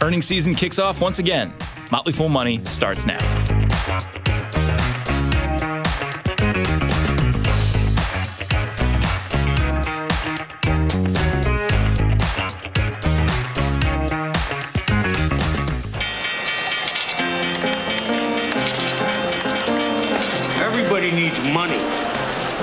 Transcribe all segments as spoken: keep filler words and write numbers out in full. Earnings season kicks off once again. Motley Fool Money starts now. Everybody needs money.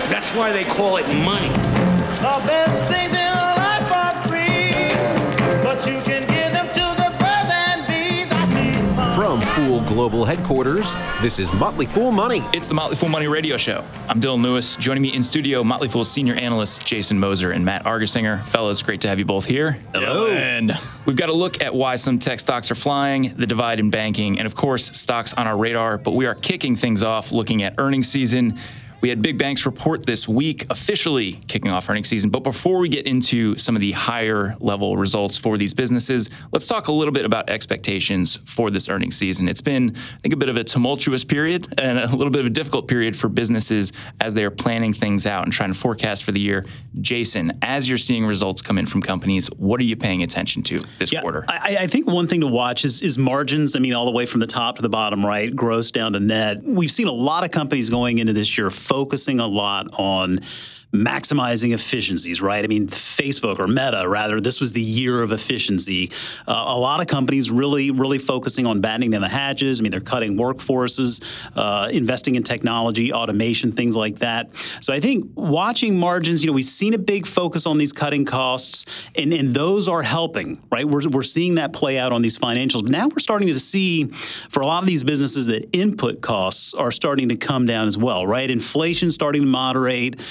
That's why they call it money. The best thing in life are free, but you can give them to the birds and bees. I need money. From Fool Global Headquarters, this is Motley Fool Money. It's the Motley Fool Money Radio Show. I'm Dylan Lewis. Joining me in studio, Motley Fool Senior Analysts Jason Moser and Matt Argersinger. Fellas, great to have you both here. Hello. And we've got a look at why some tech stocks are flying, the divide in banking, and of course, stocks on our radar. But we are kicking things off looking at earnings season. We had big banks report this week, officially kicking off earnings season. But before we get into some of the higher level results for these businesses, let's talk a little bit about expectations for this earnings season. It's been, I think, a bit of a tumultuous period and a little bit of a difficult period for businesses as they're planning things out and trying to forecast for the year. Jason, as you're seeing results come in from companies, what are you paying attention to this yeah, quarter? I, I think one thing to watch is, is margins. I mean, all the way from the top to the bottom, right? Gross down to net. We've seen a lot of companies going into this year focusing a lot on maximizing efficiencies, right? I mean, Facebook or Meta, rather, this was the year of efficiency. Uh, a lot of companies really, really focusing on battening down the hatches. I mean, they're cutting workforces, uh, investing in technology, automation, things like that. So I think watching margins, you know, we've seen a big focus on these cutting costs, and, and those are helping, right? We're, we're seeing that play out on these financials. But now we're starting to see, for a lot of these businesses, that input costs are starting to come down as well, right? Inflation starting to moderate.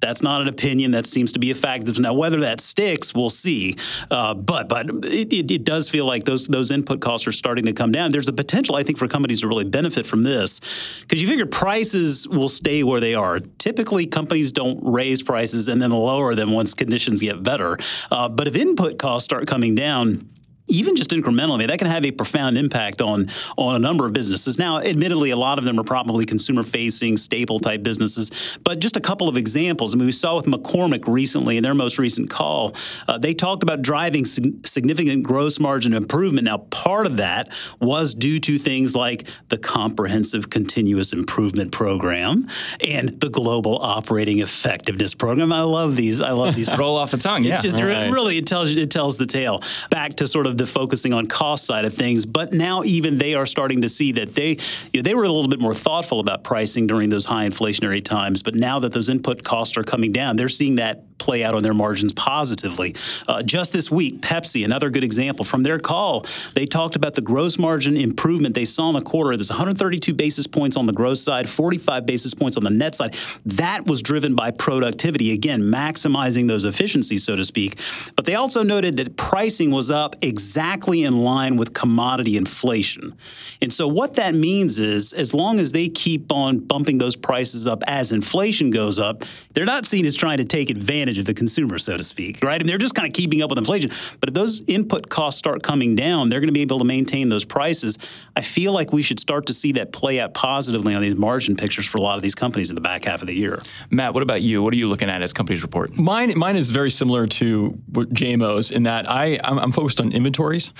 That's not an opinion. That seems to be a fact. Now, whether that sticks, we'll see. Uh, but but it, it, it does feel like those those input costs are starting to come down. There's a potential, I think, for companies to really benefit from this, because you figure prices will stay where they are. Typically, companies don't raise prices and then lower them once conditions get better. Uh, but if input costs start coming down, even just incrementally, I mean, that can have a profound impact on, on a number of businesses. Now, admittedly, a lot of them are probably consumer-facing, staple-type businesses. But just a couple of examples. I mean, we saw with McCormick recently in their most recent call, uh, they talked about driving sig- significant gross margin improvement. Now, part of that was due to things like the Comprehensive Continuous Improvement Program and the Global Operating Effectiveness Program. I love these. I love these. Roll off the tongue, yeah. It just, right. Really, it tells, it tells the tale. Back to sort of the focusing on cost side of things, but now even they are starting to see that they you know, they were a little bit more thoughtful about pricing during those high inflationary times, but now that those input costs are coming down, they're seeing that play out on their margins positively. Uh, just this week, Pepsi, another good example. From their call, they talked about the gross margin improvement they saw in the quarter. It was one hundred thirty-two basis points on the gross side, forty-five basis points on the net side. That was driven by productivity, again, maximizing those efficiencies, so to speak. But they also noted that pricing was up exactly in line with commodity inflation. And so what that means is, as long as they keep on bumping those prices up as inflation goes up, they're not seen as trying to take advantage of the consumer, so to speak, right? And they're just kind of keeping up with inflation. But if those input costs start coming down, they're going to be able to maintain those prices. I feel like we should start to see that play out positively on these margin pictures for a lot of these companies in the back half of the year. Matt, what about you? What are you looking at as companies report? Mine, mine is very similar to J M O's in that I, I'm, I'm focused on inventories.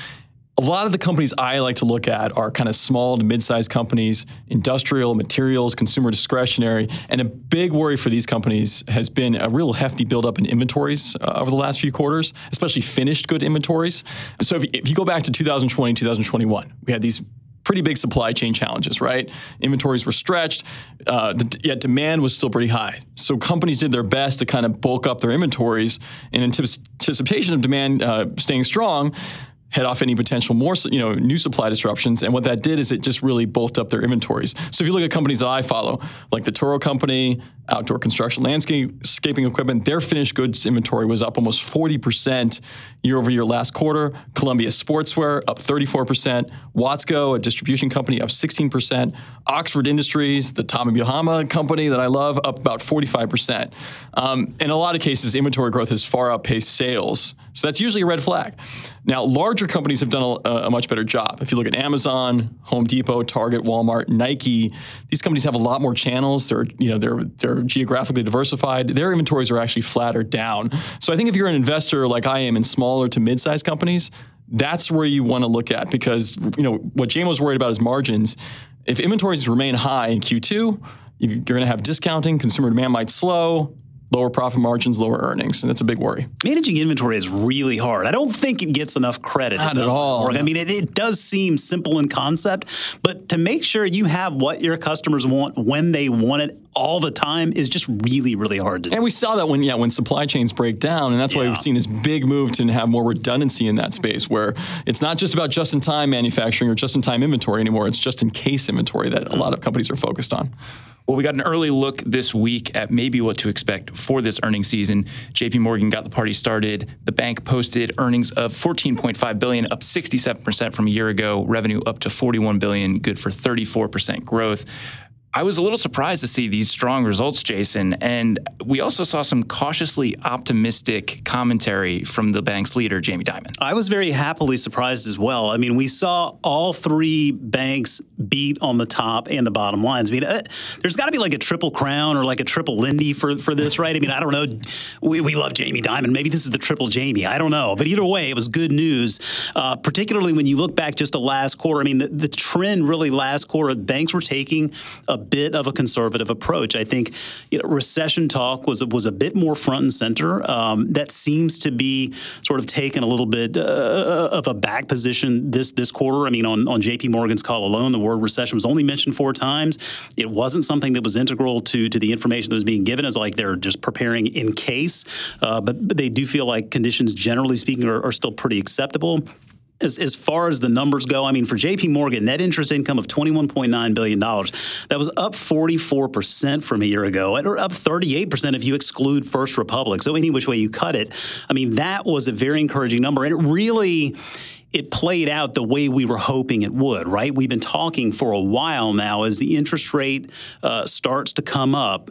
A lot of the companies I like to look at are kind of small to mid-sized companies, industrial, materials, consumer discretionary. And a big worry for these companies has been a real hefty buildup in inventories uh, over the last few quarters, especially finished good inventories. So if, if you go back to two thousand twenty, two thousand twenty-one, we had these pretty big supply chain challenges, right? Inventories were stretched, uh, the, yet demand was still pretty high. So companies did their best to kind of bulk up their inventories in anticipation of demand uh, staying strong, head off any potential more, you know, new supply disruptions. And what that did is it just really bulked up their inventories. So if you look at companies that I follow, like the Toro Company, outdoor construction, landscaping equipment, their finished goods inventory was up almost forty percent year over year last quarter. Columbia Sportswear up thirty-four percent. Watsco, a distribution company, up sixteen percent. Oxford Industries, the Tommy Bahama company that I love, up about forty-five percent. Um, in a lot of cases, inventory growth has far outpaced sales. So that's usually a red flag. Now, larger companies have done a, a much better job. If you look at Amazon, Home Depot, Target, Walmart, Nike, these companies have a lot more channels. They're, you know, they're they're geographically diversified. Their inventories are actually flat or down. So I think if you're an investor like I am in smaller to mid-sized companies, that's where you want to look at, because you know what Jamie was worried about is margins. If inventories remain high in Q two, you're going to have discounting, consumer demand might slow, lower profit margins, lower earnings, and that's a big worry. Managing inventory is really hard. I don't think it gets enough credit. Not at all. No. I mean, it, it does seem simple in concept, but to make sure you have what your customers want when they want it all the time is just really, really hard to do. And we saw that when yeah, when supply chains break down, and that's why yeah. we've seen this big move to have more redundancy in that space, where it's not just about just-in-time manufacturing or just-in-time inventory anymore. It's just-in-case inventory that a lot of companies are focused on. Well, we got an early look this week at maybe what to expect for this earnings season. J P Morgan got the party started. The bank posted earnings of fourteen point five billion dollars, up sixty-seven percent from a year ago. Revenue up to forty-one billion dollars, good for thirty-four percent growth. I was a little surprised to see these strong results, Jason, and we also saw some cautiously optimistic commentary from the bank's leader, Jamie Dimon. I was very happily surprised as well. I mean, we saw all three banks beat on the top and the bottom lines. I mean, uh, there's got to be like a triple crown or like a triple Lindy for, for this, right? I mean, I don't know. We, we love Jamie Dimon. Maybe this is the triple Jamie. I don't know. But either way, it was good news, uh, particularly when you look back just to last quarter. I mean, the, the trend really last quarter, banks were taking a bit of a conservative approach. I think you know, recession talk was was a bit more front and center. Um, that seems to be sort of taken a little bit uh, of a back position this this quarter. I mean, on, on J P Morgan's call alone, the word recession was only mentioned four times. It wasn't something that was integral to to the information that was being given. It's like they're just preparing in case, uh, but, but they do feel like conditions, generally speaking, are, are still pretty acceptable. As, as far as the numbers go, I mean, for J P Morgan, net interest income of twenty-one point nine billion dollars. That was up forty-four percent from a year ago, or up thirty-eight percent if you exclude First Republic. So any which way you cut it, I mean, that was a very encouraging number. And it really... it played out the way we were hoping it would, right? We've been talking for a while now as the interest rate uh, starts to come up.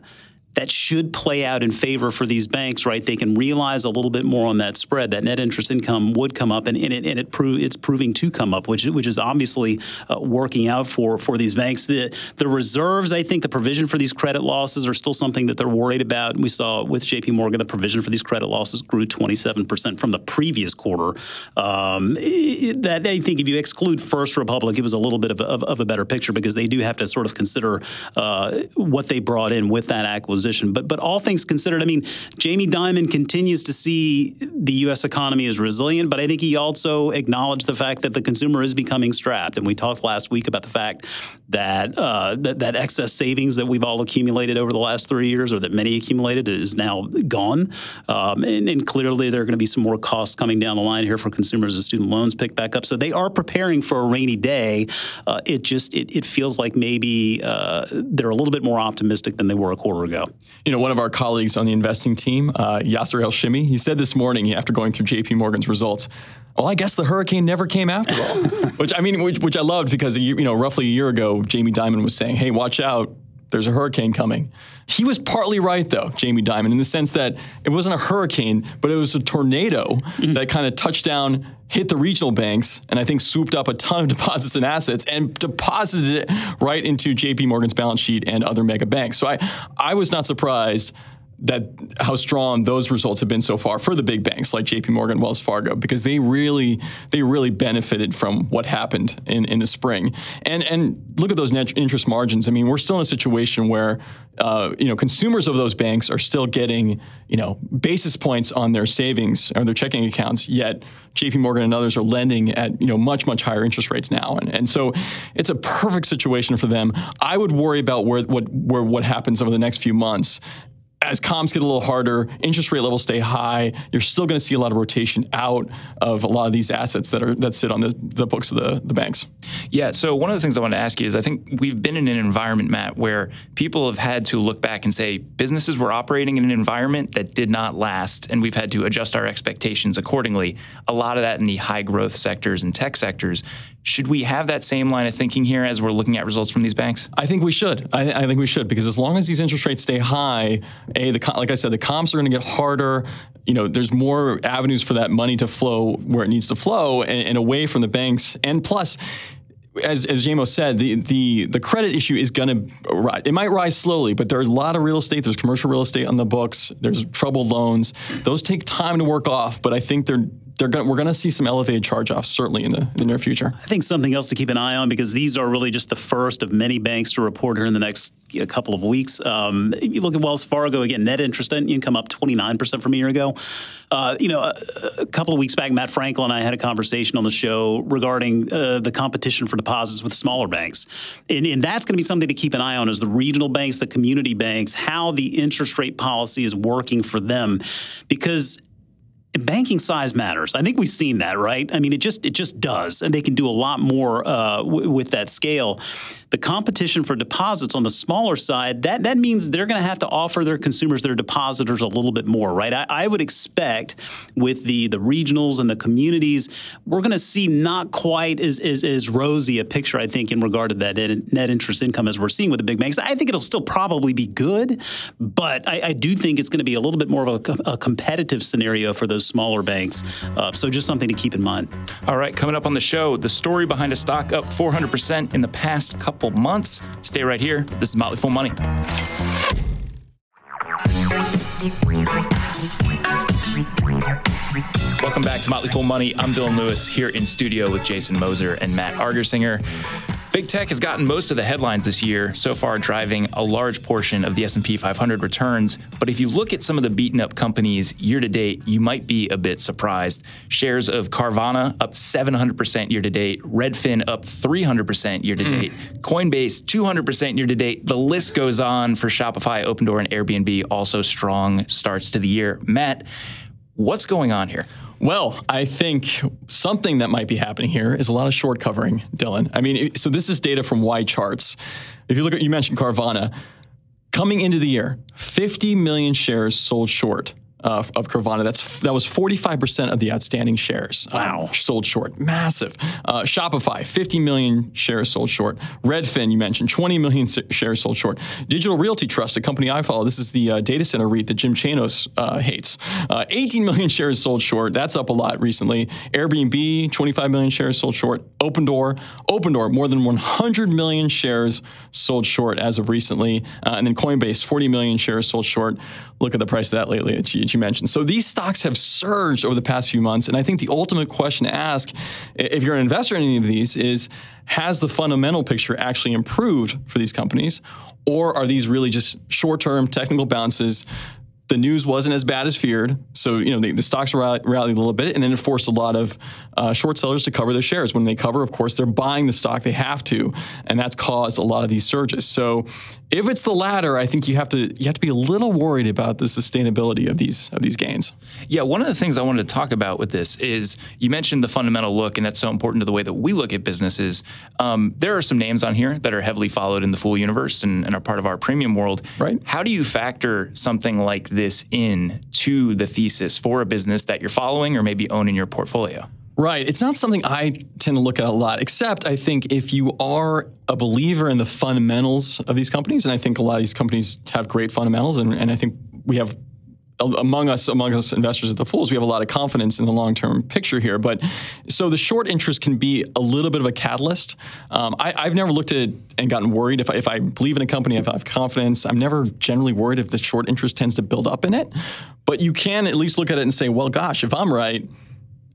That should play out in favor for these banks, right? They can realize a little bit more on that spread. That net interest income would come up, and, and, it, and it pro- it's proving to come up, which, which is obviously uh, working out for, for these banks. The, the reserves, I think, the provision for these credit losses are still something that they're worried about. We saw with J P Morgan, the provision for these credit losses grew twenty-seven percent from the previous quarter. Um, it, that I think if you exclude First Republic, it was a little bit of a, of, of a better picture, because they do have to sort of consider uh, what they brought in with that acquisition. But but all things considered, I mean, Jamie Dimon continues to see the U S economy as resilient, but I think he also acknowledged the fact that the consumer is becoming strapped. And we talked last week about the fact that uh, that, that excess savings that we've all accumulated over the last three years, or that many accumulated, is now gone. Um, and, and clearly there are going to be some more costs coming down the line here for consumers as student loans pick back up. So they are preparing for a rainy day. Uh, it just it, it feels like maybe uh, they're a little bit more optimistic than they were a quarter ago. You know, one of our colleagues on the investing team, uh, Yasser El-Shimi, he said this morning after going through J P Morgan's results, well, I guess the hurricane never came after all, which I mean, which, which I loved, because, you know, roughly a year ago, Jamie Dimon was saying, hey, watch out, there's a hurricane coming. He was partly right, though, Jamie Dimon, in the sense that it wasn't a hurricane, but it was a tornado mm-hmm. that kind of touched down, hit the regional banks, and I think swooped up a ton of deposits and assets and deposited it right into J P Morgan's balance sheet and other mega banks. So I, I was not surprised that how strong those results have been so far for the big banks like J P Morgan, Wells Fargo, because they really they really benefited from what happened in, in the spring. And and look at those net interest margins. I mean, we're still in a situation where uh, you know consumers of those banks are still getting you know basis points on their savings or their checking accounts. Yet J P Morgan and others are lending at you know much much higher interest rates now. And and so it's a perfect situation for them. I would worry about where what where what happens over the next few months. As comps get a little harder, interest rate levels stay high, you're still going to see a lot of rotation out of a lot of these assets that are that sit on the, the books of the, the banks. Yeah, so one of the things I want to ask you is I think we've been in an environment, Matt, where people have had to look back and say businesses were operating in an environment that did not last, and we've had to adjust our expectations accordingly. A lot of that in the high growth sectors and tech sectors. Should we have that same line of thinking here as we're looking at results from these banks? I think we should. I, I think we should, because as long as these interest rates stay high, A, the, like I said, the comps are going to get harder. You know, there's more avenues for that money to flow where it needs to flow and, and away from the banks. And plus, as as Jamo said, the, the the credit issue is going to rise. It might rise slowly, but there's a lot of real estate. There's commercial real estate on the books. There's troubled loans. Those take time to work off, but I think they're they're gonna, we're going to see some elevated charge-offs certainly in the, in the near future. I think something else to keep an eye on, because these are really just the first of many banks to report here in the next a couple of weeks. Um, you look at Wells Fargo, again, net interest income up twenty-nine percent from a year ago. Uh, you know, a, a couple of weeks back, Matt Franklin and I had a conversation on the show regarding uh, the competition for deposits with smaller banks. And, and that's going to be something to keep an eye on, is the regional banks, the community banks, how the interest rate policy is working for them. Because banking size matters. I think we've seen that, right? I mean, it just it just does. And they can do a lot more uh, w- with that scale. The competition for deposits on the smaller side, that, that means they're going to have to offer their consumers, their depositors, a little bit more, right? I, I would expect with the, the regionals and the communities, we're going to see not quite as, as, as rosy a picture, I think, in regard to that net interest income as we're seeing with the big banks. I think it'll still probably be good, but I, I do think it's going to be a little bit more of a, a competitive scenario for those smaller banks. Uh, so just something to keep in mind. All right, coming up on the show, the story behind a stock up four hundred percent in the past couple months. Stay right here. This is Motley Fool Money. Welcome back to Motley Fool Money. I'm Dylan Lewis here in studio with Jason Moser and Matt Argersinger. Big tech has gotten most of the headlines this year, so far driving a large portion of the S and P five hundred returns. But if you look at some of the beaten up companies year to date, you might be a bit surprised. Shares of Carvana up seven hundred percent year to date, Redfin up three hundred percent year to date, mm. Coinbase two hundred percent year to date. The list goes on for Shopify, Opendoor, and Airbnb, also strong starts to the year. Matt, what's going on here? Well, I think something that might be happening here is a lot of short covering, Dylan. I mean, so this is data from Y Charts. If you look at, you mentioned Carvana. Coming into the year, fifty million shares sold short uh, of Carvana. That's That was forty-five percent of the outstanding shares. Wow. Um, sold short. Massive. Uh, Shopify, fifty million shares sold short. Redfin, you mentioned, twenty million shares sold short. Digital Realty Trust, a company I follow, this is the uh, data center REIT that Jim Chanos uh, hates. Uh, eighteen million shares sold short. That's up a lot recently. Airbnb, twenty-five million shares sold short. Opendoor, Opendoor, more than one hundred million shares sold short as of recently. Uh, and then Coinbase, forty million shares sold short. Look at the price of that lately that you mentioned. So these stocks have surged over the past few months. And I think the ultimate question to ask, if you're an investor in any of these, is has the fundamental picture actually improved for these companies? Or are these really just short-term technical bounces? The news wasn't as bad as feared. So, you know, the, the stocks rallied, rallied a little bit, and then it forced a lot of uh, short sellers to cover their shares. When they cover, of course, they're buying the stock. They have to. And that's caused a lot of these surges. So if it's the latter, I think you have to you have to be a little worried about the sustainability of these of these gains. Yeah, one of the things I wanted to talk about with this is you mentioned the fundamental look, and that's so important to the way that we look at businesses. Um, there are some names on here that are heavily followed in the Fool universe and, and are part of our premium world. Right. How do you factor something like this in to the thesis for a business that you're following or maybe own in your portfolio? Right. It's not something I tend to look at a lot, except I think if you are a believer in the fundamentals of these companies, and I think a lot of these companies have great fundamentals, and, and I think we have Among us, among us investors at the Fools, we have a lot of confidence in the long-term picture here. But so the short interest can be a little bit of a catalyst. Um, I, I've never looked at it and gotten worried. If I, if I believe in a company, if I have confidence, I'm never generally worried if the short interest tends to build up in it. But you can at least look at it and say, well, gosh, if I'm right,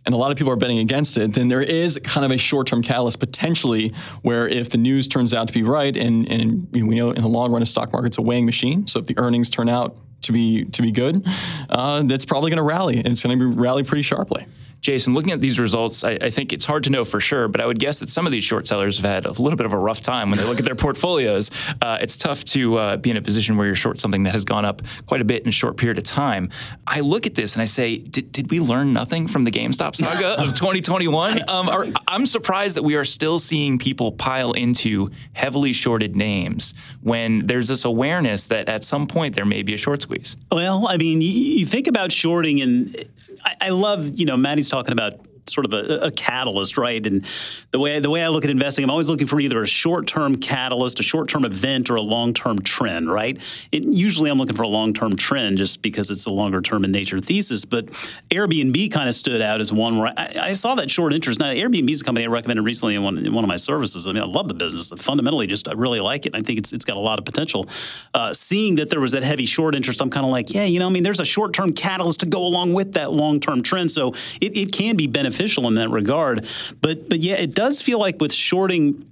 and a lot of people are betting against it, then there is kind of a short-term catalyst potentially where if the news turns out to be right, and, and we know in the long run a stock market's a weighing machine, so if the earnings turn out to be to be good, uh, that's probably going to rally, and it's going to rally pretty sharply. Jason, looking at these results, I, I think it's hard to know for sure, but I would guess that some of these short sellers have had a little bit of a rough time when they look at their portfolios. Uh, it's tough to uh, be in a position where you're short something that has gone up quite a bit in a short period of time. I look at this and I say, did, did we learn nothing from the GameStop saga of twenty twenty-one? Um, are, I'm surprised that we are still seeing people pile into heavily shorted names when there's this awareness that at some point there may be a short squeeze. Well, I mean, you think about shorting, and I love, you know, Maddie's talking about sort of a, a catalyst, right? And the way the way I look at investing, I'm always looking for either a short-term catalyst, a short-term event, or a long-term trend, right? It, usually I'm looking for a long-term trend just because it's a longer-term in nature thesis. But Airbnb kind of stood out as one where I, I saw that short interest. Now, Airbnb is a company I recommended recently in one, in one of my services. I mean, I love the business. I fundamentally just I really like it. I think it's it's got a lot of potential. Uh, seeing that there was that heavy short interest, I'm kind of like, yeah, you know, I mean, there's a short-term catalyst to go along with that long-term trend. So it, it can be beneficial in that regard. But, but yeah, it does feel like with shorting,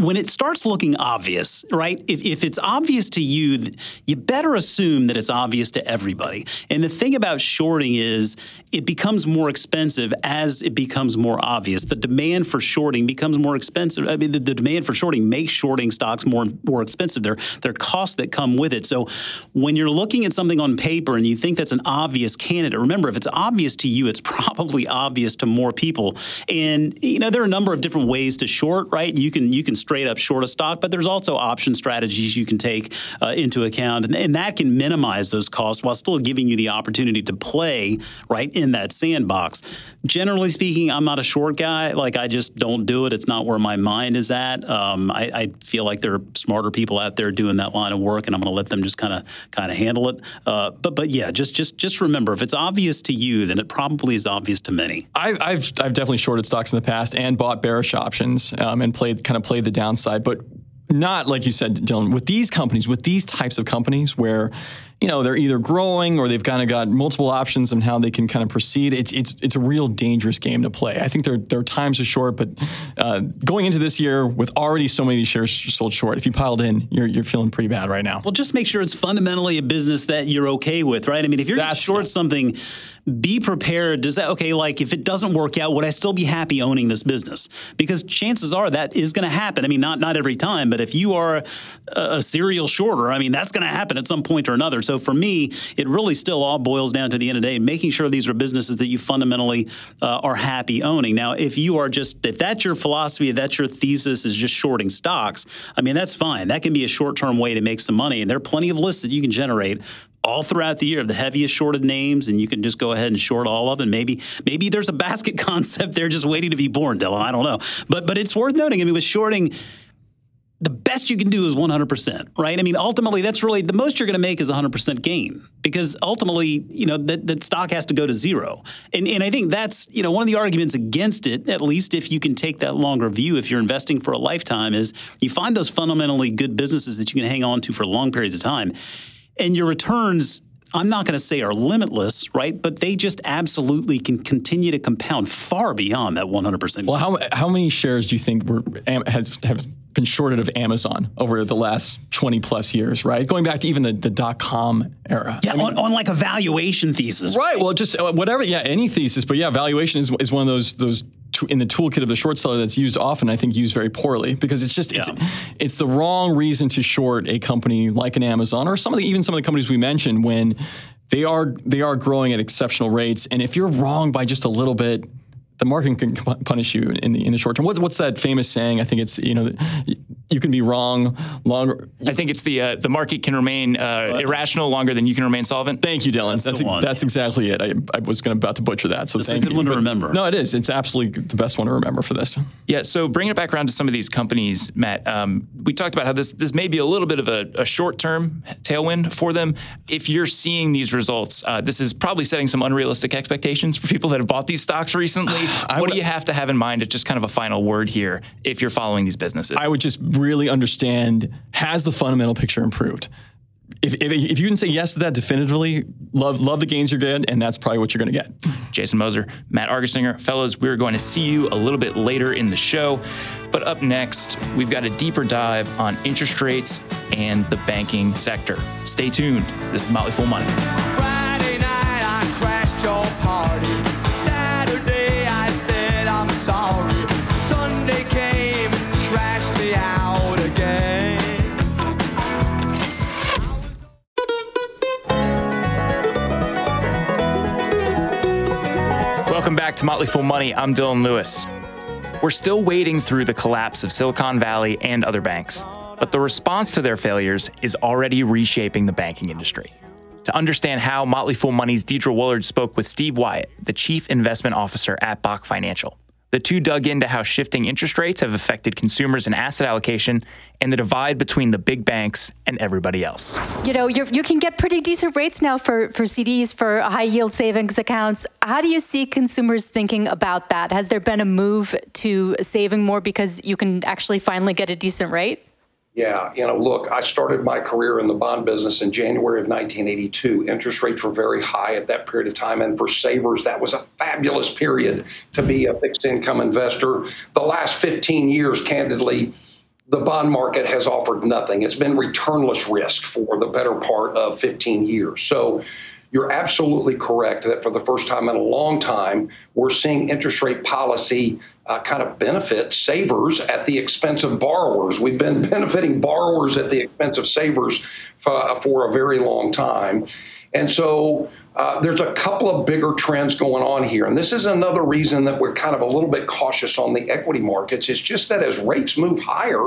when it starts looking obvious, right, if, if it's obvious to you, you better assume that it's obvious to everybody. And the thing about shorting is it becomes more expensive as it becomes more obvious. The demand for shorting becomes more expensive. I mean, the, the demand for shorting makes shorting stocks more more expensive. There, there are costs that come with it. So when you're looking at something on paper and you think that's an obvious candidate, remember, if it's obvious to you, it's probably obvious to more people. And, you know, there are a number of different ways to short, right? You can you can straight up short a stock, but there's also option strategies you can take uh, into account, and, and that can minimize those costs while still giving you the opportunity to play right in that sandbox. Generally speaking, I'm not a short guy. Like, I just don't do it. It's not where my mind is at. Um, I, I feel like there are smarter people out there doing that line of work, and I'm going to let them just kind of kind of handle it. Uh, but but yeah, just just just remember, if it's obvious to you, then it probably is obvious to many. I've I've, I've definitely shorted stocks in the past and bought bearish options um, and played kind of played the downside, but not like you said, Dylan, with these companies, with these types of companies where, you know, they're either growing or they've kind of got multiple options on how they can kind of proceed. It's it's it's a real dangerous game to play. I think their their times are short, but uh, going into this year with already so many of these shares sold short, if you piled in, you're you're feeling pretty bad right now. Well, just make sure it's fundamentally a business that you're okay with, right? I mean, if you're gonna short something, be prepared. Does that okay? Like, if it doesn't work out, would I still be happy owning this business? Because chances are that is going to happen. I mean, not not every time, but if you are a, a serial shorter, I mean, that's going to happen at some point or another. So for me, it really still all boils down to the end of the day, making sure these are businesses that you fundamentally uh, are happy owning. Now, if you are just, if that's your philosophy, if that's your thesis is just shorting stocks, I mean, that's fine. That can be a short-term way to make some money. And there are plenty of lists that you can generate all throughout the year of the heaviest shorted names, and you can just go ahead and short all of them. Maybe maybe there's a basket concept there just waiting to be born, Dylan. I don't know. But, but it's worth noting, I mean, with shorting, the best you can do is one hundred percent, right? I mean, ultimately, that's really the most you're going to make is one hundred percent gain, because ultimately, you know, that, that stock has to go to zero. And and I think that's, you know, one of the arguments against it, at least if you can take that longer view, if you're investing for a lifetime, is you find those fundamentally good businesses that you can hang on to for long periods of time. And your returns, I'm not going to say are limitless, right? But they just absolutely can continue to compound far beyond that one hundred percent. Well, how how many shares do you think were has have been shorted of Amazon over the last twenty plus years, right? Going back to even the, the dot-com era. Yeah, I mean, on, on like a valuation thesis. Right, right. Well, just whatever, yeah, any thesis. But yeah, valuation is is one of those those in the toolkit of the short seller that's used often, I think used very poorly, because it's just, it's, yeah. it's the wrong reason to short a company like an Amazon or some of the, even some of the companies we mentioned when they are, they are growing at exceptional rates. And if you're wrong by just a little bit, the market can punish you in the in the short term. What, what's that famous saying? I think it's, you know, you can be wrong longer. I think it's the uh, the market can remain uh, irrational longer than you can remain solvent. Thank you, Dylan. That's that's, a, that's exactly it. I, I was gonna, about to butcher that. So that's thank you. It's a good you. one to but, remember. No, it is. It's absolutely the best one to remember for this. Yeah. So bringing it back around to some of these companies, Matt, um, we talked about how this this may be a little bit of a, a short term tailwind for them. If you're seeing these results, uh, this is probably setting some unrealistic expectations for people that have bought these stocks recently. What would, do you have to have in mind? It's just kind of a final word here if you're following these businesses. I would just really understand, has the fundamental picture improved? If, if, if you can say yes to that definitively, love love the gains you're getting, and that's probably what you're going to get. Jason Moser, Matt Argersinger. Fellows, we're going to see you a little bit later in the show. But up next, we've got a deeper dive on interest rates and the banking sector. Stay tuned. This is Motley Fool Money. Friday night, I crashed your party. Sorry, Sunday came and trashed me out again. Welcome back to Motley Fool Money. I'm Dylan Lewis. We're still wading through the collapse of Silicon Valley and other banks, but the response to their failures is already reshaping the banking industry. To understand how, Motley Fool Money's Deidre Willard spoke with Steve Wyatt, the chief investment officer at Bok Financial. The two dug into how shifting interest rates have affected consumers and asset allocation and the divide between the big banks and everybody else. You know, you're, you can get pretty decent rates now for, for C Ds, for high-yield savings accounts. How do you see consumers thinking about that? Has there been a move to saving more because you can actually finally get a decent rate? Yeah, you know, look, I started my career in the bond business in January of nineteen eighty-two. Interest rates were very high at that period of time. And for savers, that was a fabulous period to be a fixed income investor. The last fifteen years, candidly, the bond market has offered nothing. It's been returnless risk for the better part of fifteen years. So you're absolutely correct that for the first time in a long time, we're seeing interest rate policy Uh, kind of benefit savers at the expense of borrowers. We've been benefiting borrowers at the expense of savers for, for a very long time. And so uh, there's a couple of bigger trends going on here. And this is another reason that we're kind of a little bit cautious on the equity markets. It's just that as rates move higher,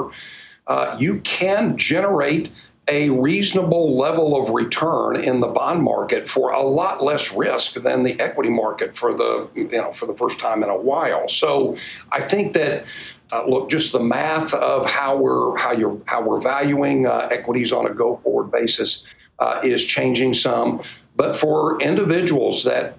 uh, you can generate a reasonable level of return in the bond market for a lot less risk than the equity market for the, you know, for the first time in a while. So I think that, uh, look, just the math of how we're how you're how we're valuing uh, equities on a go forward basis uh, is changing some. But for individuals that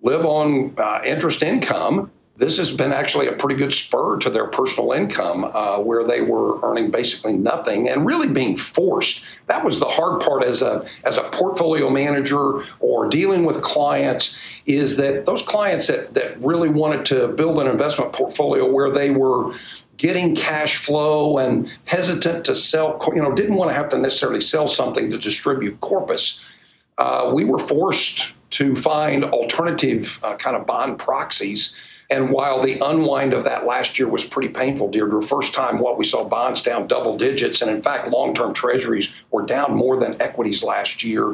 live on uh, interest income, this has been actually a pretty good spur to their personal income uh, where they were earning basically nothing and really being forced. That was the hard part as a as a portfolio manager or dealing with clients, is that those clients that, that really wanted to build an investment portfolio where they were getting cash flow and hesitant to sell, you know, didn't want to have to necessarily sell something to distribute corpus. Uh, we were forced to find alternative uh, kind of bond proxies. And while the unwind of that last year was pretty painful, Deirdre, first time what we saw bonds down double digits, and in fact, long-term treasuries were down more than equities last year.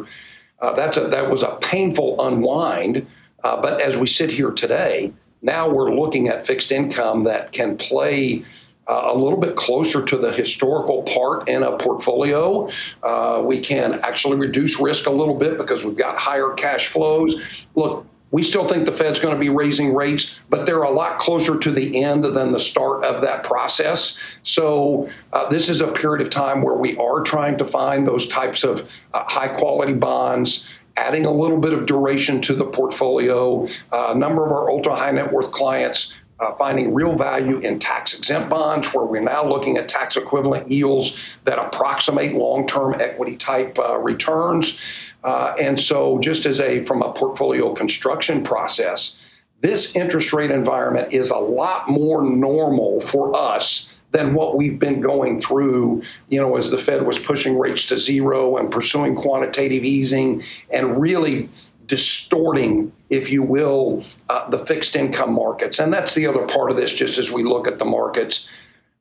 Uh, that's a, that was a painful unwind. Uh, but as we sit here today, now we're looking at fixed income that can play uh, a little bit closer to the historical part in a portfolio. Uh, we can actually reduce risk a little bit because we've got higher cash flows. Look, we still think the Fed's going to be raising rates, but they're a lot closer to the end than the start of that process. So uh, this is a period of time where we are trying to find those types of uh, high-quality bonds, adding a little bit of duration to the portfolio. Uh, a number of our ultra-high net worth clients uh, finding real value in tax-exempt bonds, where we're now looking at tax-equivalent yields that approximate long-term equity-type uh, returns. Uh, and so just as a from a portfolio construction process, this interest rate environment is a lot more normal for us than what we've been going through, you know, as the Fed was pushing rates to zero and pursuing quantitative easing and really distorting, if you will, uh, the fixed income markets. And that's the other part of this, just as we look at the markets.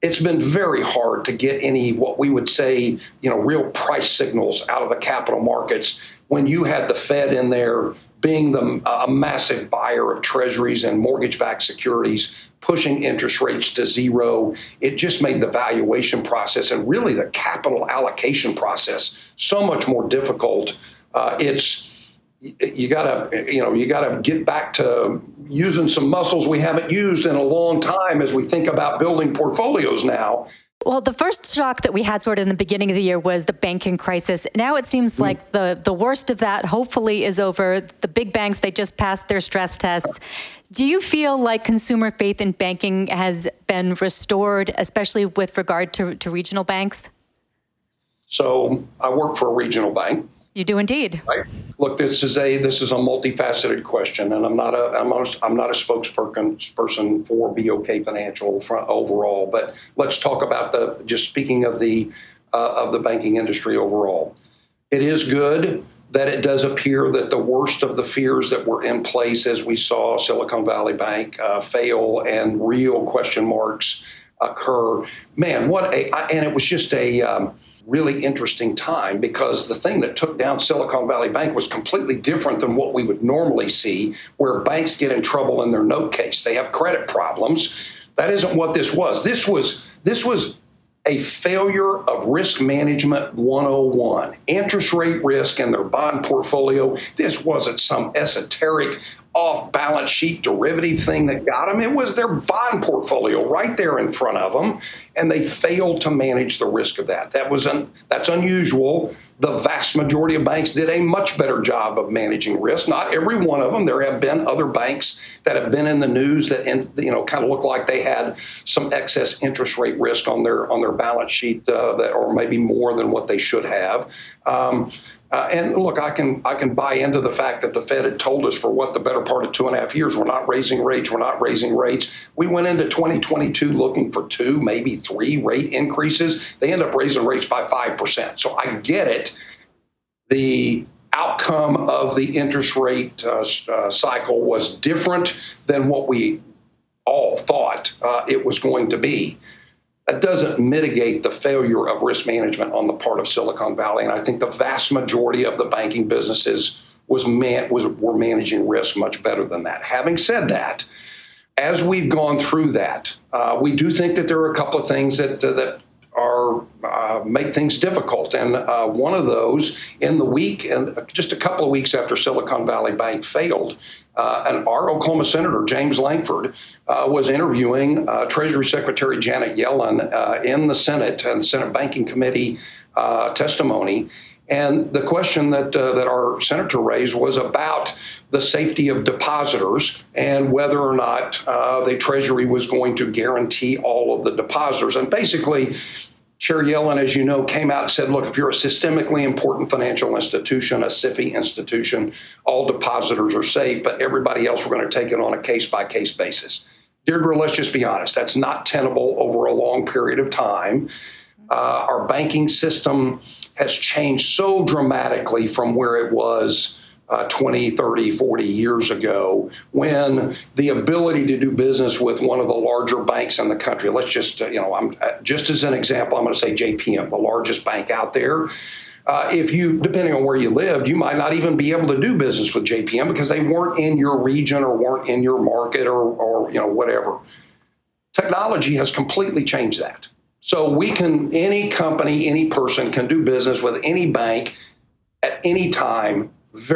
It's been very hard to get any what we would say, you know, real price signals out of the capital markets when you had the Fed in there being the, a massive buyer of treasuries and mortgage-backed securities, pushing interest rates to zero. It just made the valuation process and really the capital allocation process so much more difficult. Uh, it's You gotta, you know, you gotta get back to using some muscles we haven't used in a long time as we think about building portfolios now. Well, the first shock that we had sort of in the beginning of the year was the banking crisis. Now it seems like the, the worst of that hopefully is over. The big banks, they just passed their stress tests. Do you feel like consumer faith in banking has been restored, especially with regard to, to regional banks? So I work for a regional bank. You do indeed. Right. Look, this is a this is a multifaceted question, and I'm not a I'm not a, I'm not a spokesperson for B O K Financial front overall. But let's talk about the just speaking of the uh, of the banking industry overall. It is good that it does appear that the worst of the fears that were in place as we saw Silicon Valley Bank uh, fail and real question marks occur. Man, what a and it was just a. Um, really interesting time, because the thing that took down Silicon Valley Bank was completely different than what we would normally see, where banks get in trouble in their note case. They have credit problems. That isn't what this was. This was this was a failure of risk management one oh one, interest rate risk in their bond portfolio. This wasn't some esoteric off-balance sheet derivative thing that got them. It was their bond portfolio right there in front of them, and they failed to manage the risk of that. That was un- that's unusual. The vast majority of banks did a much better job of managing risk. Not every one of them. There have been other banks that have been in the news that, you know, kind of look like they had some excess interest rate risk on their on their balance sheet, uh, that, or maybe more than what they should have. Um, Uh, and look, I can I can buy into the fact that the Fed had told us for what the better part of two and a half years, we're not raising rates, we're not raising rates. We went into twenty twenty-two looking for two, maybe three rate increases. They end up raising rates by five percent. So I get it. The outcome of the interest rate uh, uh, cycle was different than what we all thought uh, it was going to be. That doesn't mitigate the failure of risk management on the part of Silicon Valley. And I think the vast majority of the banking businesses was man, was were managing risk much better than that. Having said that, as we've gone through that, uh, we do think that there are a couple of things that uh, that are uh, make things difficult. And uh, one of those, in the week, and just a couple of weeks after Silicon Valley Bank failed, Uh, and our Oklahoma Senator, James Langford, uh, was interviewing uh, Treasury Secretary Janet Yellen uh, in the Senate and the Senate Banking Committee uh, testimony. And the question that uh, that our senator raised was about the safety of depositors and whether or not uh, the Treasury was going to guarantee all of the depositors. And basically, Chair Yellen, as you know, came out and said, look, if you're a systemically important financial institution, a SIFI institution, all depositors are safe, but everybody else, we're going to take it on a case-by-case basis. Deirdre, let's just be honest. That's not tenable over a long period of time. Uh, our banking system has changed so dramatically from where it was Uh, twenty, thirty, forty years ago, when the ability to do business with one of the larger banks in the country, let's just, uh, you know, I'm uh, just as an example, I'm going to say J P M, the largest bank out there. Uh, if you, depending on where you lived, you might not even be able to do business with J P M because they weren't in your region or weren't in your market or, or you know, whatever. Technology has completely changed that. So we can, any company, any person can do business with any bank at any time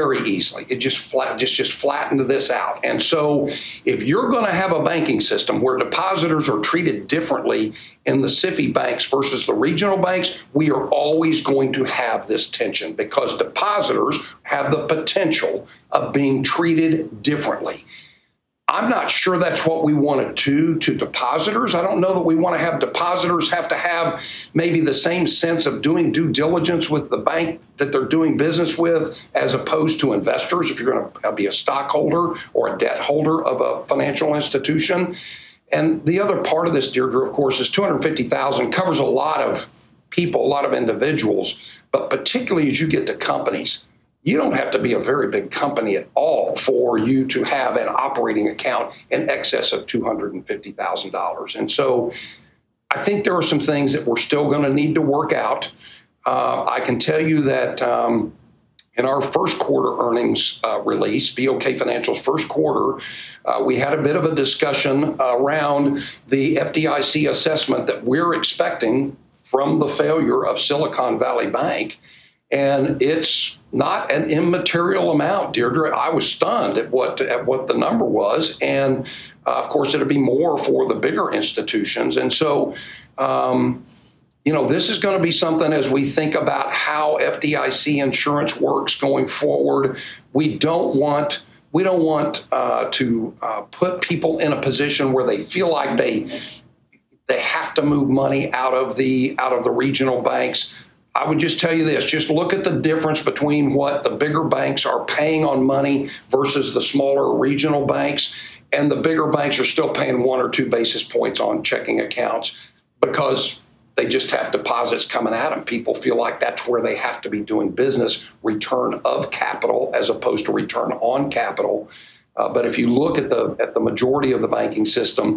very easily. It just flat, just, just flattened this out. And so if you're going to have a banking system where depositors are treated differently in the SIFI banks versus the regional banks, we are always going to have this tension because depositors have the potential of being treated differently. I'm not sure that's what we want to do to depositors. I don't know that we want to have depositors have to have maybe the same sense of doing due diligence with the bank that they're doing business with as opposed to investors, if you're going to be a stockholder or a debt holder of a financial institution. And the other part of this, Deirdre, of course, is two hundred fifty thousand covers a lot of people, a lot of individuals, but particularly as you get to companies. You don't have to be a very big company at all for you to have an operating account in excess of two hundred fifty thousand dollars. And so I think there are some things that we're still going to need to work out. Uh, I can tell you that um, in our first quarter earnings uh, release, B O K Financial's first quarter, uh, we had a bit of a discussion around the F D I C assessment that we're expecting from the failure of Silicon Valley Bank. And it's not an immaterial amount, Deirdre. I was stunned at what at what the number was. And, uh, of course, it'll be more for the bigger institutions. And so, um, you know, this is going to be something as we think about how F D I C insurance works going forward. We don't want we don't want uh, to uh, put people in a position where they feel like they they have to move money out of the out of the regional banks. I would just tell you this, just look at the difference between what the bigger banks are paying on money versus the smaller regional banks, and the bigger banks are still paying one or two basis points on checking accounts because they just have deposits coming at them. People feel like that's where they have to be doing business, return of capital as opposed to return on capital. Uh, but if you look at the at the majority of the banking system,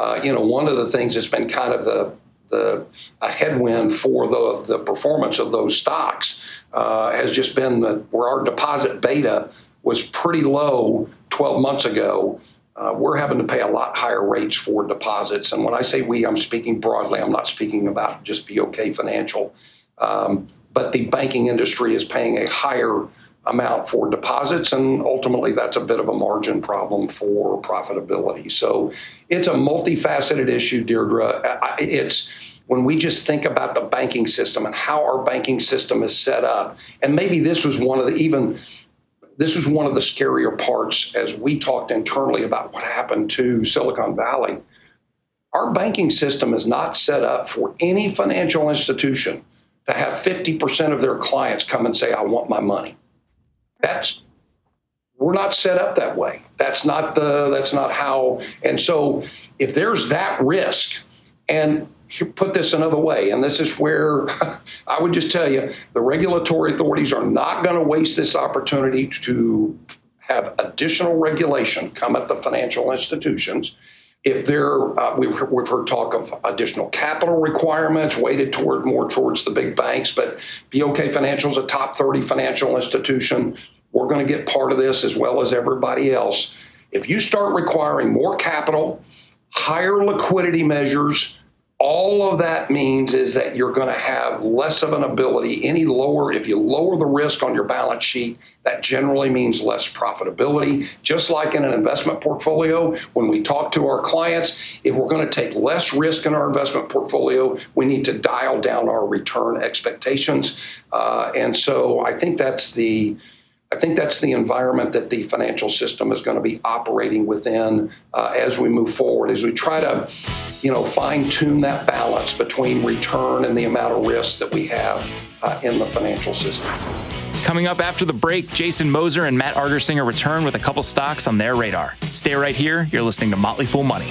uh, you know, one of the things that's been kind of the The, a headwind for the, the performance of those stocks uh, has just been the, where our deposit beta was pretty low twelve months ago, Uh, we're having to pay a lot higher rates for deposits. And when I say we, I'm speaking broadly. I'm not speaking about just B O K Financial. Um, but the banking industry is paying a higher amount for deposits, and ultimately that's a bit of a margin problem for profitability. So it's a multifaceted issue, Deirdre. It's when we just think about the banking system and how our banking system is set up, and maybe this was one of the even this was one of the scarier parts as we talked internally about what happened to Silicon Valley. Our banking system is not set up for any financial institution to have fifty percent of their clients come and say, I want my money. That's, we're not set up that way. That's not the, that's not how. And so if there's that risk, and put this another way, and this is where I would just tell you, the regulatory authorities are not going to waste this opportunity to have additional regulation come at the financial institutions. If there, uh, we've, we've heard talk of additional capital requirements weighted toward more towards the big banks, but B O K Financial is a top thirty financial institution. We're going to get part of this as well as everybody else. If you start requiring more capital, higher liquidity measures, all of that means is that you're going to have less of an ability, any lower, if you lower the risk on your balance sheet, that generally means less profitability. Just like in an investment portfolio, when we talk to our clients, if we're going to take less risk in our investment portfolio, we need to dial down our return expectations. Uh, and so I think that's the I think that's the environment that the financial system is going to be operating within uh, as we move forward, as we try to, you know, fine tune that balance between return and the amount of risk that we have uh, in the financial system. Coming up after the break, Jason Moser and Matt Argersinger return with a couple stocks on their radar. Stay right here. You're listening to Motley Fool Money.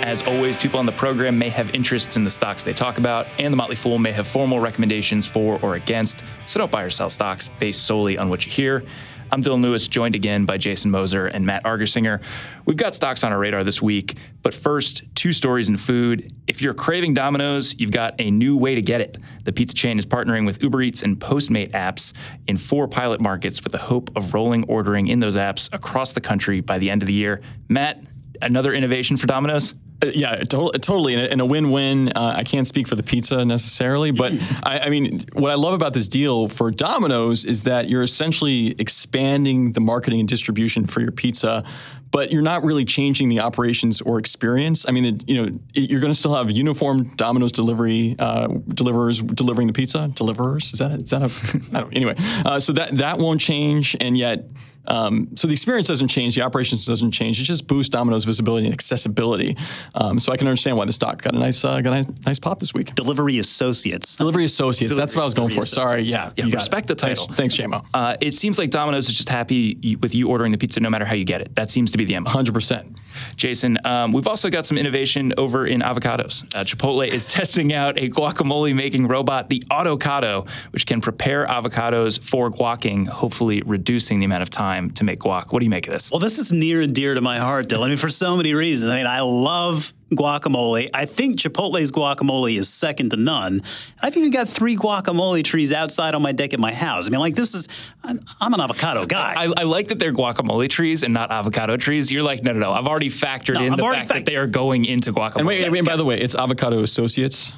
As always, people on the program may have interests in the stocks they talk about, and the Motley Fool may have formal recommendations for or against, so don't buy or sell stocks based solely on what you hear. I'm Dylan Lewis, joined again by Jason Moser and Matt Argersinger. We've got stocks on our radar this week, but first, two stories in food. If you're craving Domino's, you've got a new way to get it. The pizza chain is partnering with Uber Eats and Postmate apps in four pilot markets with the hope of rolling ordering in those apps across the country by the end of the year. Matt, another innovation for Domino's? Yeah, to- totally. And a win-win. Uh, I can't speak for the pizza necessarily, but I, I mean, what I love about this deal for Domino's is that you're essentially expanding the marketing and distribution for your pizza, but you're not really changing the operations or experience. I mean, it, you know, it, you're going to still have uniform Domino's delivery uh, deliverers delivering the pizza. Deliverers? Is that is that a? I don't, anyway, uh, so that that won't change, and yet. Um, so the experience doesn't change, the operations doesn't change. It just boosts Domino's visibility and accessibility. Um, so I can understand why the stock got a nice, uh, got a nice pop this week. Delivery associates. Delivery associates. Delivery, that's what I was going for. Sorry. Yeah. yeah you respect the title. Thanks, J M O. Uh, it seems like Domino's is just happy with you ordering the pizza no matter how you get it. That seems to be the M. one hundred percent. Jason, um, we've also got some innovation over in avocados. Uh, Chipotle is testing out a guacamole making robot, the Autocado, which can prepare avocados for guacking, hopefully reducing the amount of time to make guac. What do you make of this? Well, this is near and dear to my heart, Dylan. I mean, for so many reasons. I mean, I love guacamole. I think Chipotle's guacamole is second to none. I've even got three guacamole trees outside on my deck at my house. I mean, like, this is, I'm, I'm an avocado guy. I, I like that they're guacamole trees and not avocado trees. You're like, no, no, no. I've already factored no, in I've the fact fa- that they are going into guacamole. And wait, yeah, wait by the way, it's avocado associates.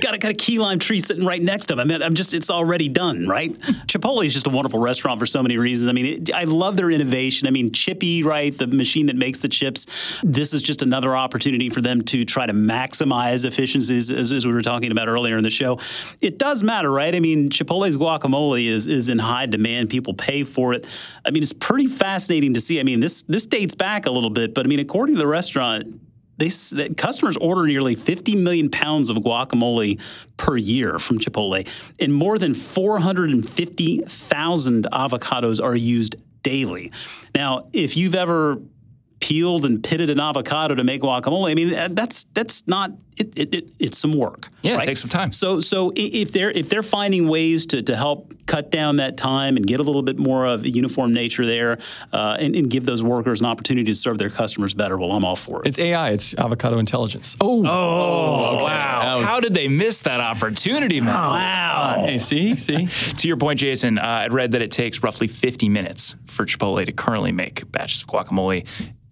got, a, got a key lime tree sitting right next to them. I mean, I'm just, it's already done, right? Chipotle is just a wonderful restaurant for so many reasons. I mean, it, I love their innovation. I mean, Chippy, right? The machine that makes the chips. This is just another opportunity for them to try to maximize efficiencies, as, as we were talking about earlier in the show. It does matter, right? I mean, Chipotle's guacamole is is in high demand. People pay for it. I mean, it's pretty fascinating to see. I mean, this this dates back a little bit, but I mean, according to the restaurant, they that customers order nearly fifty million pounds of guacamole per year from Chipotle, and more than four hundred fifty thousand avocados are used daily. Now, if you've ever peeled and pitted an avocado to make guacamole. I mean, that's that's not it. it, it it's some work. Yeah, right? It takes some time. So so if they're if they're finding ways to to help cut down that time and get a little bit more of a uniform nature there, uh, and, and give those workers an opportunity to serve their customers better, well, I'm all for it. It's A I. It's avocado intelligence. Oh, oh, okay. Wow! Was, How did they miss that opportunity, man? Oh, wow! Uh, hey, see, see. To your point, Jason, uh, I read that it takes roughly fifty minutes for Chipotle to currently make batches of guacamole.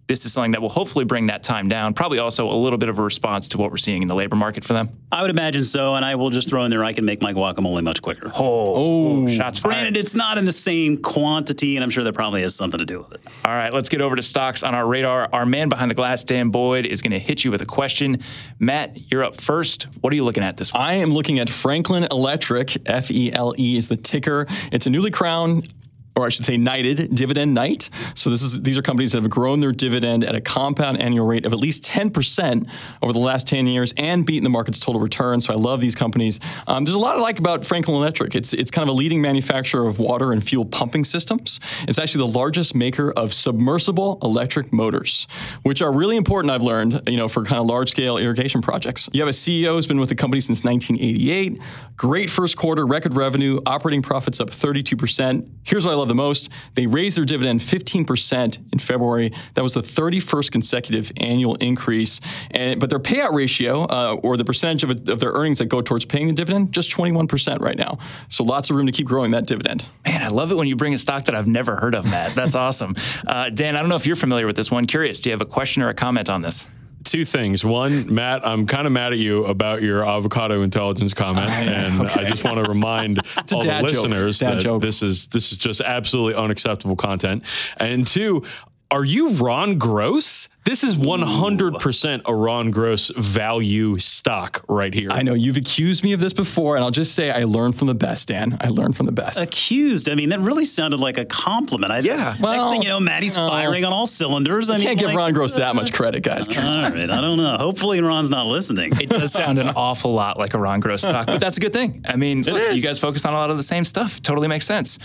This is something that will hopefully bring that time down, probably also a little bit of a response to what we're seeing in the labor market for them. I would imagine so, and I will just throw in there I can make my guacamole much quicker. Oh, oh shots fired. Granted, it's not in the same quantity, and I'm sure that probably has something to do with it. All right, let's get over to stocks on our radar. Our man behind the glass, Dan Boyd, is going to hit you with a question. Matt, you're up first. What are you looking at this week? I am looking at Franklin Electric. F E L E is the ticker. It's a newly crowned, or I should say knighted, dividend knight. So this is these are companies that have grown their dividend at a compound annual rate of at least ten percent over the last ten years and beaten the market's total return. So I love these companies. Um, there's a lot I like about Franklin Electric. It's it's kind of a leading manufacturer of water and fuel pumping systems. It's actually the largest maker of submersible electric motors, which are really important, I've learned, you know, for kind of large-scale irrigation projects. You have a C E O who's been with the company since nineteen eighty-eight. Great first quarter, record revenue, operating profits up thirty-two percent. Here's what I love the most. They raised their dividend fifteen percent in February. That was the thirty-first consecutive annual increase. And, but their payout ratio, uh, or the percentage of, of their earnings that go towards paying the dividend, just twenty-one percent right now. So lots of room to keep growing that dividend. Man, I love it when you bring a stock that I've never heard of, Matt. That's awesome. Uh, Dan, I don't know if you're familiar with this one. Curious, do you have a question or a comment on this? Two things. One, Matt, I'm kind of mad at you about your avocado intelligence comment, and okay. I just want to remind all the listeners that joke. this is this is just absolutely unacceptable content. And two, are you Ron Gross? This is one hundred percent a Ron Gross value stock right here. I know you've accused me of this before, and I'll just say I learned from the best, Dan. I learned from the best. Accused? I mean, that really sounded like a compliment. I, yeah. Well, next thing you know, Maddie's uh, firing on all cylinders. I you mean, can't like, give Ron Gross that much credit, guys. All right. I don't know. Hopefully Ron's not listening. It does sound an awful lot like a Ron Gross stock, but that's a good thing. I mean, look, you guys focus on a lot of the same stuff. Totally makes sense.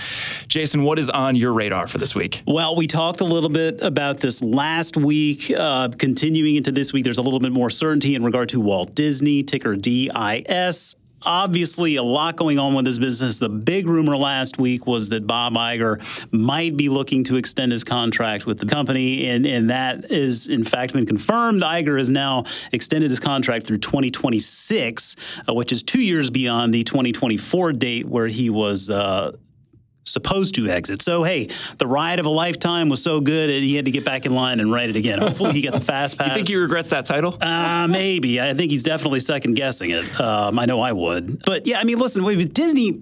Jason, what is on your radar for this week? Well, we talked a little bit about this last week. Uh, continuing into this week, there's a little bit more certainty in regard to Walt Disney, ticker D I S. Obviously, a lot going on with this business. The big rumor last week was that Bob Iger might be looking to extend his contract with the company, and, and that is, in fact, been confirmed. Iger has now extended his contract through twenty twenty-six, uh, which is two years beyond the twenty twenty-four date where he was uh supposed to exit. So, hey, the ride of a lifetime was so good that he had to get back in line and ride it again. Hopefully, he got the fast pass. You think he regrets that title? Uh, maybe. I think he's definitely second guessing it. Um, I know I would. But yeah, I mean, listen, with Disney.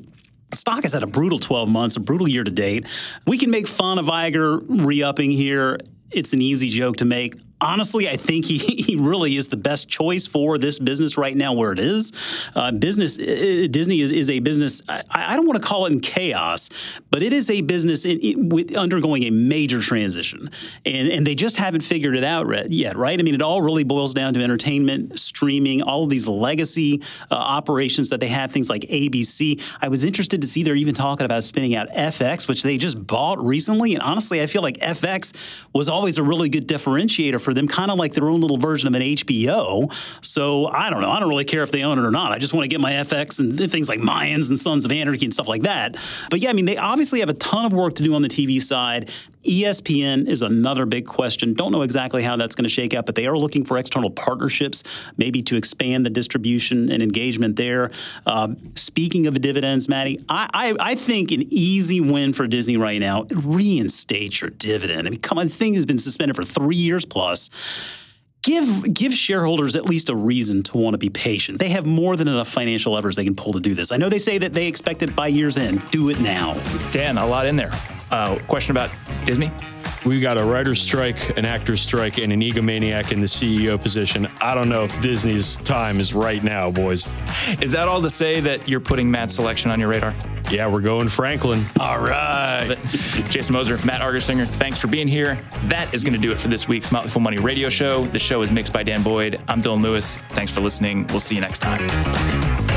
Stock has had a brutal twelve months, a brutal year to date. We can make fun of Iger re-upping here. It's an easy joke to make. Honestly, I think he, he really is the best choice for this business right now where it is. Uh, business uh, Disney is, is a business, I, I don't want to call it in chaos, but it is a business in, in, with undergoing a major transition. And, and they just haven't figured it out yet, right? I mean, it all really boils down to entertainment, streaming, all of these legacy uh, operations that they have, things like A B C. I was interested to see they're even talking about spinning out F X, which they just bought recently. And honestly, I feel like F X was always a really good differentiator for them, kind of like their own little version of an H B O. So I don't know. I don't really care if they own it or not. I just want to get my F X and things like Mayans and Sons of Anarchy and stuff like that. But yeah, I mean, they obviously have a ton of work to do on the T V side. E S P N is another big question. Don't know exactly how that's going to shake out, but they are looking for external partnerships, maybe to expand the distribution and engagement there. Uh, speaking of dividends, Maddie, I, I, I think an easy win for Disney right now, reinstate your dividend. I mean, come on, the thing has been suspended for three years plus. Give give shareholders at least a reason to want to be patient. They have more than enough financial levers they can pull to do this. I know they say that they expect it by year's end. Do it now. Dan, a lot in there. Uh, question about Disney? We've got a writer's strike, an actor's strike, and an egomaniac in the C E O position. I don't know if Disney's time is right now, boys. Is that all to say that you're putting Matt's selection on your radar? Yeah, we're going Franklin. All right. Jason Moser, Matt Argersinger, thanks for being here. That is going to do it for this week's Motley Fool Money radio show. The show is mixed by Dan Boyd. I'm Dylan Lewis. Thanks for listening. We'll see you next time.